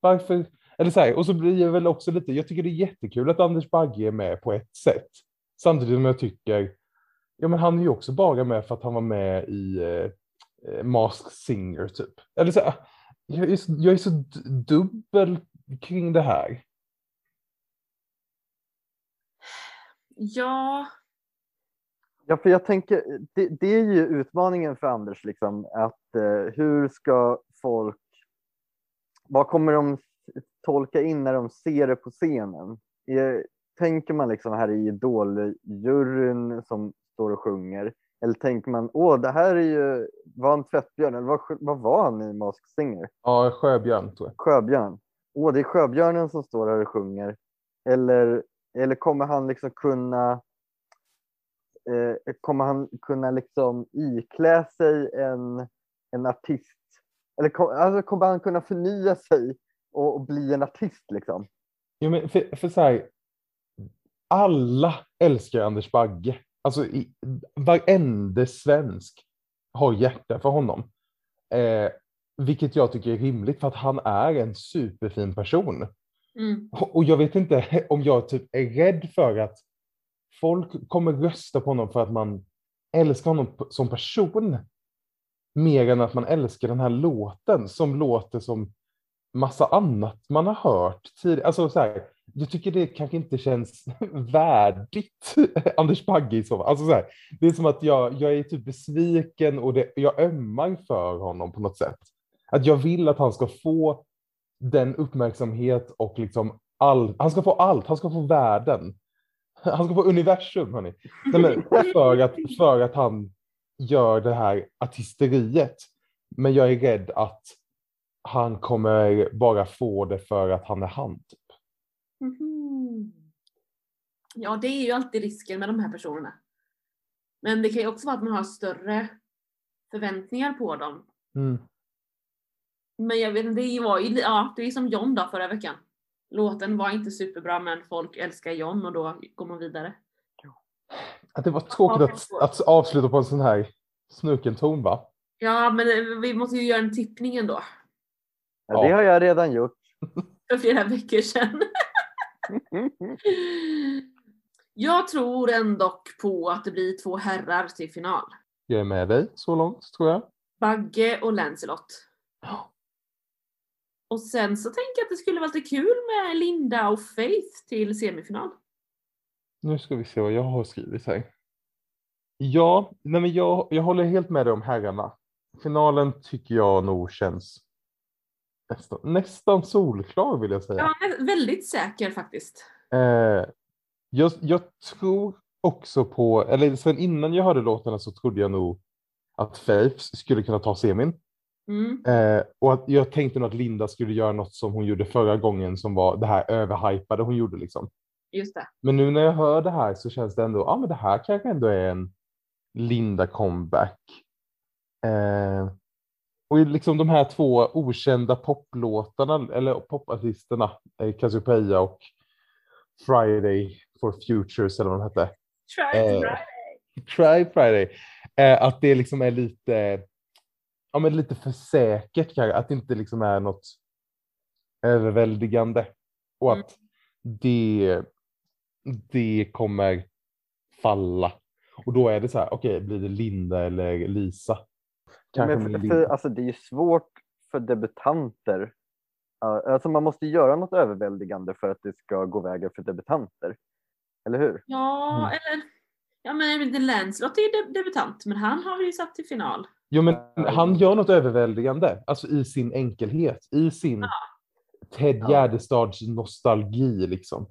Varför? Eller så här, och så blir jag väl också lite, jag tycker det är jättekul att Anders Bagge är med på ett sätt. Samtidigt som jag tycker, ja men han är ju också bara med för att han var med i eh, Mask Singer typ. Eller så här, jag är så, jag är så dubbel kring det här. Ja... Ja, för jag tänker, det, det är ju utmaningen för Anders, liksom, att eh, hur ska folk, vad kommer de tolka in när de ser det på scenen? Är, tänker man liksom här i Idol-juryn som står och sjunger, eller tänker man, åh, det här är ju, var en tvättbjörn, eller vad, vad var han i Mask Singer? Ja, sjöbjörn tror jag. Sjöbjörn. Åh, det är sjöbjörnen som står här och sjunger. Eller, eller kommer han liksom kunna... Eh, kommer han kunna liksom iklä sig en, en artist? Eller kom, alltså, kommer han kunna förnya sig och, och bli en artist liksom? Jo, men för, för så här, alla älskar Anders Bagge. Alltså i, varenda svensk har hjärta för honom. Eh, vilket jag tycker är rimligt för att han är en superfin person. Mm. Och, och jag vet inte om jag typ är rädd för att folk kommer rösta på honom för att man älskar honom som person mer än att man älskar den här låten som låter som massa annat man har hört tidigare. Alltså så här, jag tycker det kanske inte känns värdigt Anders Bagge i så fall. Alltså så här, det är som att jag, jag är typ besviken och det, jag ömmar för honom på något sätt. Att jag vill att han ska få den uppmärksamhet och liksom all, han ska få allt, han ska få världen. Han ska få universum, hörni. Nej, men för, att, för att han gör det här artisteriet. Men jag är rädd att han kommer bara få det för att han är han. Typ. Mm-hmm. Ja, det är ju alltid risken med de här personerna. Men det kan ju också vara att man har större förväntningar på dem. Mm. Men jag vet, det var ju, ja, det är som John då förra veckan. Låten var inte superbra, men folk älskar John och då går man vidare. Att det var tråkigt att, att avsluta på en sån här snukenton, va? Ja, men vi måste ju göra en tippning ändå. Ja, det har jag redan gjort. För flera veckor sedan. Jag tror ändå på att det blir två herrar till final. Jag är med dig så långt, tror jag. Bagge och Lancelot. Ja. Och sen så tänker jag att det skulle vara lite kul med Linda och Faith till semifinal. Nu ska vi se vad jag har skrivit här. Ja, nej men jag, jag håller helt med dig om herrarna. Finalen tycker jag nog känns nästan, nästan solklar, vill jag säga. Ja, väldigt säker faktiskt. Eh, jag, jag tror också på, eller sen innan jag hörde låtarna så trodde jag nog att Faith skulle kunna ta semin. Mm. Eh, och att jag tänkte nog att Linda skulle göra något som hon gjorde förra gången, som var det här överhypade hon gjorde liksom. Just det. Men nu när jag hör det här så känns det ändå, ja ah, men det här kanske ändå är en Linda comeback. eh, Och liksom de här två okända poplåtarna, eller popartisterna, eh, Cassiopeia och Friday for Futures, eller vad de hette. Tribe eh, Friday Tribe Friday eh, att det liksom är lite, ja, men lite för säkert kanske, att det inte liksom är något överväldigande och att mm. det det kommer falla. Och då är det så här, okej, okay, blir det Linda eller Lisa? Kanske men, Linda. För, alltså det är ju svårt för debutanter. Alltså man måste göra något överväldigande för att det ska gå vägen för debutanter. Eller hur? Ja, mm. eller ja, men Lancelot är ju debutant, men han har ju satt till final. Jo, men han gör något överväldigande. Alltså i sin enkelhet. I sin ja. Ted Gärdestads nostalgi liksom.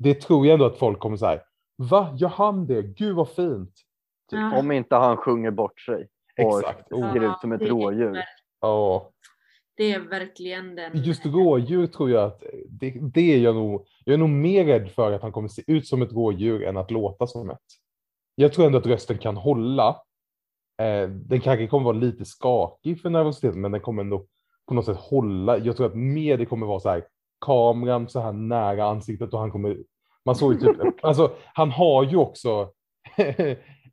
Det tror jag ändå att folk kommer säga. Va? Gör han det? Gud vad fint. Typ. Ja. Om inte han sjunger bort sig. Exakt. Och ser ut som ett rådjur. Ja. Det är verkligen den. Just rådjur tror jag att det, det är jag nog. Jag är nog mer rädd för att han kommer se ut som ett rådjur än att låta som ett. Jag tror ändå att rösten kan hålla. Eh, den kanske kommer vara lite skakig för nervositeten, men den kommer ändå på något sätt hålla. Jag tror att mer det kommer vara så här, kameran så här nära ansiktet och han kommer, man såg ju typ, alltså han har ju också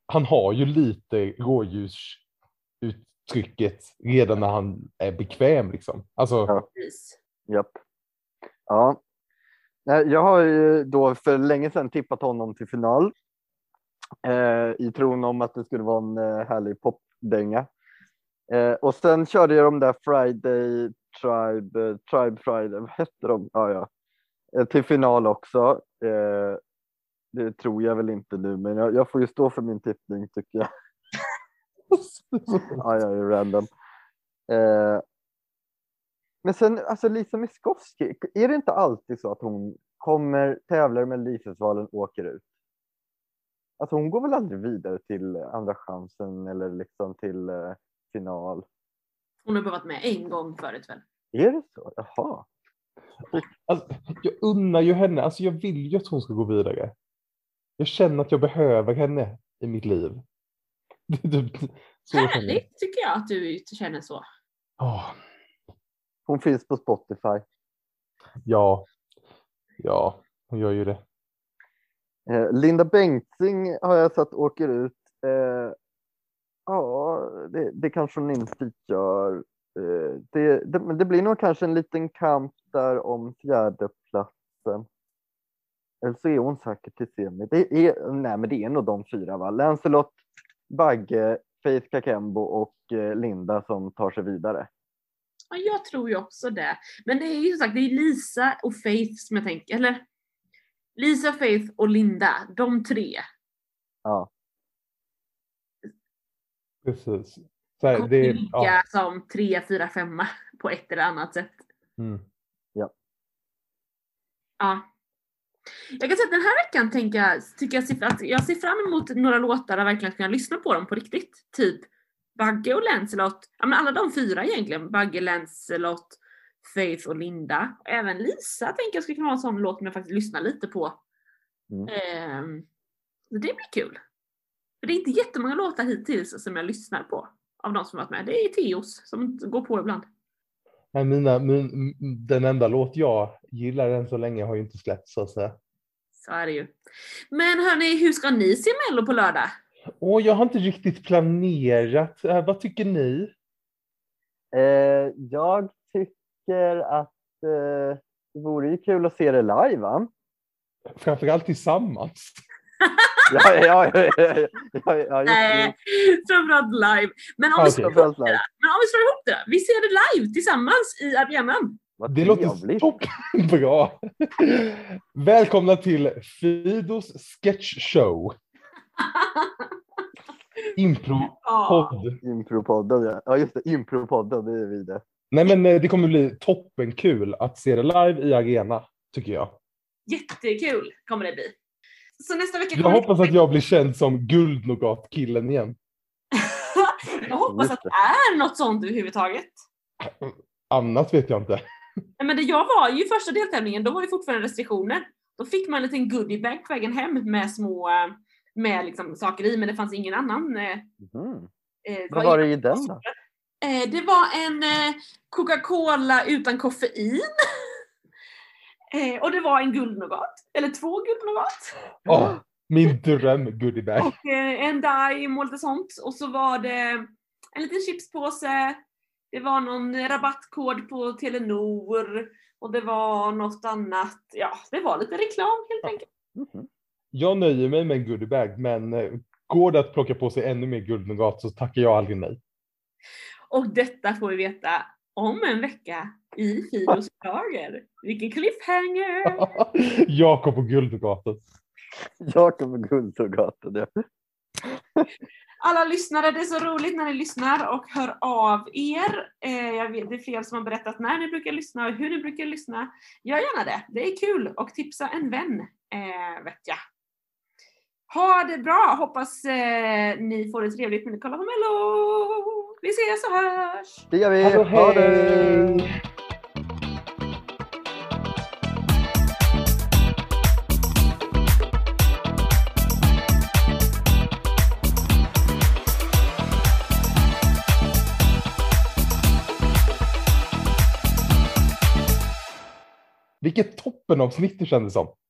han har ju lite rådjursuttrycket redan när han är bekväm liksom. Alltså ja. Japp. Ja. Jag har ju då för länge sedan tippat honom till final. Eh, i tron om att det skulle vara en eh, härlig popdänga. Eh, och sen körde jag de där Friday Tribe, eh, Tribe Friday, vad heter de? Ah, ja. eh, till final också. Eh, det tror jag väl inte nu, men jag, jag får ju stå för min tippning tycker jag. Ja, jag är ju random. Eh, men sen, alltså Lisa Miskowski, är det inte alltid så att hon kommer, tävlar med Melodifestivalen och åker ut? Alltså hon går väl aldrig vidare till andra chansen eller liksom till eh, final? Hon har bara varit med en gång förut väl? Är det så? Jaha. Alltså, jag unnar ju henne, alltså jag vill ju att hon ska gå vidare. Jag känner att jag behöver henne i mitt liv. Så härligt tycker jag att du känner så. Oh. Hon finns på Spotify. Ja. Ja, hon gör ju det. eh, Linda Bengtsing har jag satt åker ut. eh, Ja, det, det kanske hon inte gör. eh, det, det, det blir nog kanske en liten kamp där om fjärdeplatsen. Eller så är hon säkert till semi. Det är, nej men det är nog de fyra va. Lancelot, Bagge, Faith Kakembo och Linda som tar sig vidare. Ja, jag tror ju också det. Men det är ju sagt, det är Lisa och Faith som jag tänker, eller Lisa, Faith och Linda, de tre. Ja. Precis. Så här, det är lika ja. Som tre, fyra, femma på ett eller annat sätt. Mm. Ja. Ja. Jag kan säga att den här veckan tänker jag, tycker jag, ser, att jag ser fram emot några låtar där verkligen kan lyssna på dem på riktigt. Typ Bagge och Lancelot. Ja, men alla de fyra egentligen. Bagge, Lancelot, Faith och Linda. Och även Lisa tänker jag skulle kunna ha en sån låt som jag faktiskt lyssnar lite på. Mm. Ehm, det blir kul. För det är inte jättemånga låtar hittills som jag lyssnar på. Av de som varit med. Det är Theos som går på ibland. Nej, mina, min, den enda låt jag gillar den så länge har ju inte släppts så att säga. Så är det ju. Men hörni, hur ska ni se Mello på lördag? Åh, jag har inte riktigt planerat. Vad tycker ni? Eh, jag tycker att eh, det vore ju kul att se det live va? Framförallt tillsammans. ja, ja, ja, ja, ja, ja, nej, framförallt live. Men om, okay. vi slår ihop det, men om vi slår ihop det, vi ser det live tillsammans i arenan. Vad det låter toppbra. Välkomna till Fidos Sketch Show. Impro-podd. Impro-podden, ja. Ja just det, impro-podden, det är vi det. Nej men det kommer bli toppenkul att se det live i arena, tycker jag. Jättekul kommer det bli. Så nästa vecka jag hoppas att jag blir känd som guldnougat-killen igen. Jag hoppas att det är något sånt överhuvudtaget. Annat vet jag inte. Nej, men det jag var ju första deltävlingen, då var det fortfarande restriktioner. Då fick man en liten goodiebag på vägen hem med små med liksom saker i, men det fanns ingen annan. Mm. Eh, vad var det i den då? Eh, det var en eh, Coca-Cola utan koffein. Eh, och det var en guldnougat. Eller två guldnougat. Åh, oh, min dröm goodiebag. Och eh, en daim och lite sånt. Och så var det en liten chipspåse. Det var någon rabattkod på Telenor. Och det var något annat. Ja, det var lite reklam helt enkelt. Mm-hmm. Jag nöjer mig med en goodiebag. Men eh, går det att plocka på sig ännu mer guldnougat så tackar jag aldrig nej. Och detta får vi veta om en vecka i Fidos Schlager. Vilken cliffhanger! Jakob och Guldgatan. Jakob och Guldgatan, ja. Alla lyssnare, det är så roligt när ni lyssnar och hör av er. Eh, jag vet, det är fler som har berättat när ni brukar lyssna och hur ni brukar lyssna. Gör gärna det, det är kul. Och tipsa en vän, eh, vet jag. Ha det bra, hoppas eh, ni får det trevligt när ni kollar på Mello. Vi ses och hörs! Det gör vi! Hallå, hej. Ha det! Vilket toppenavsnitt det kändes som!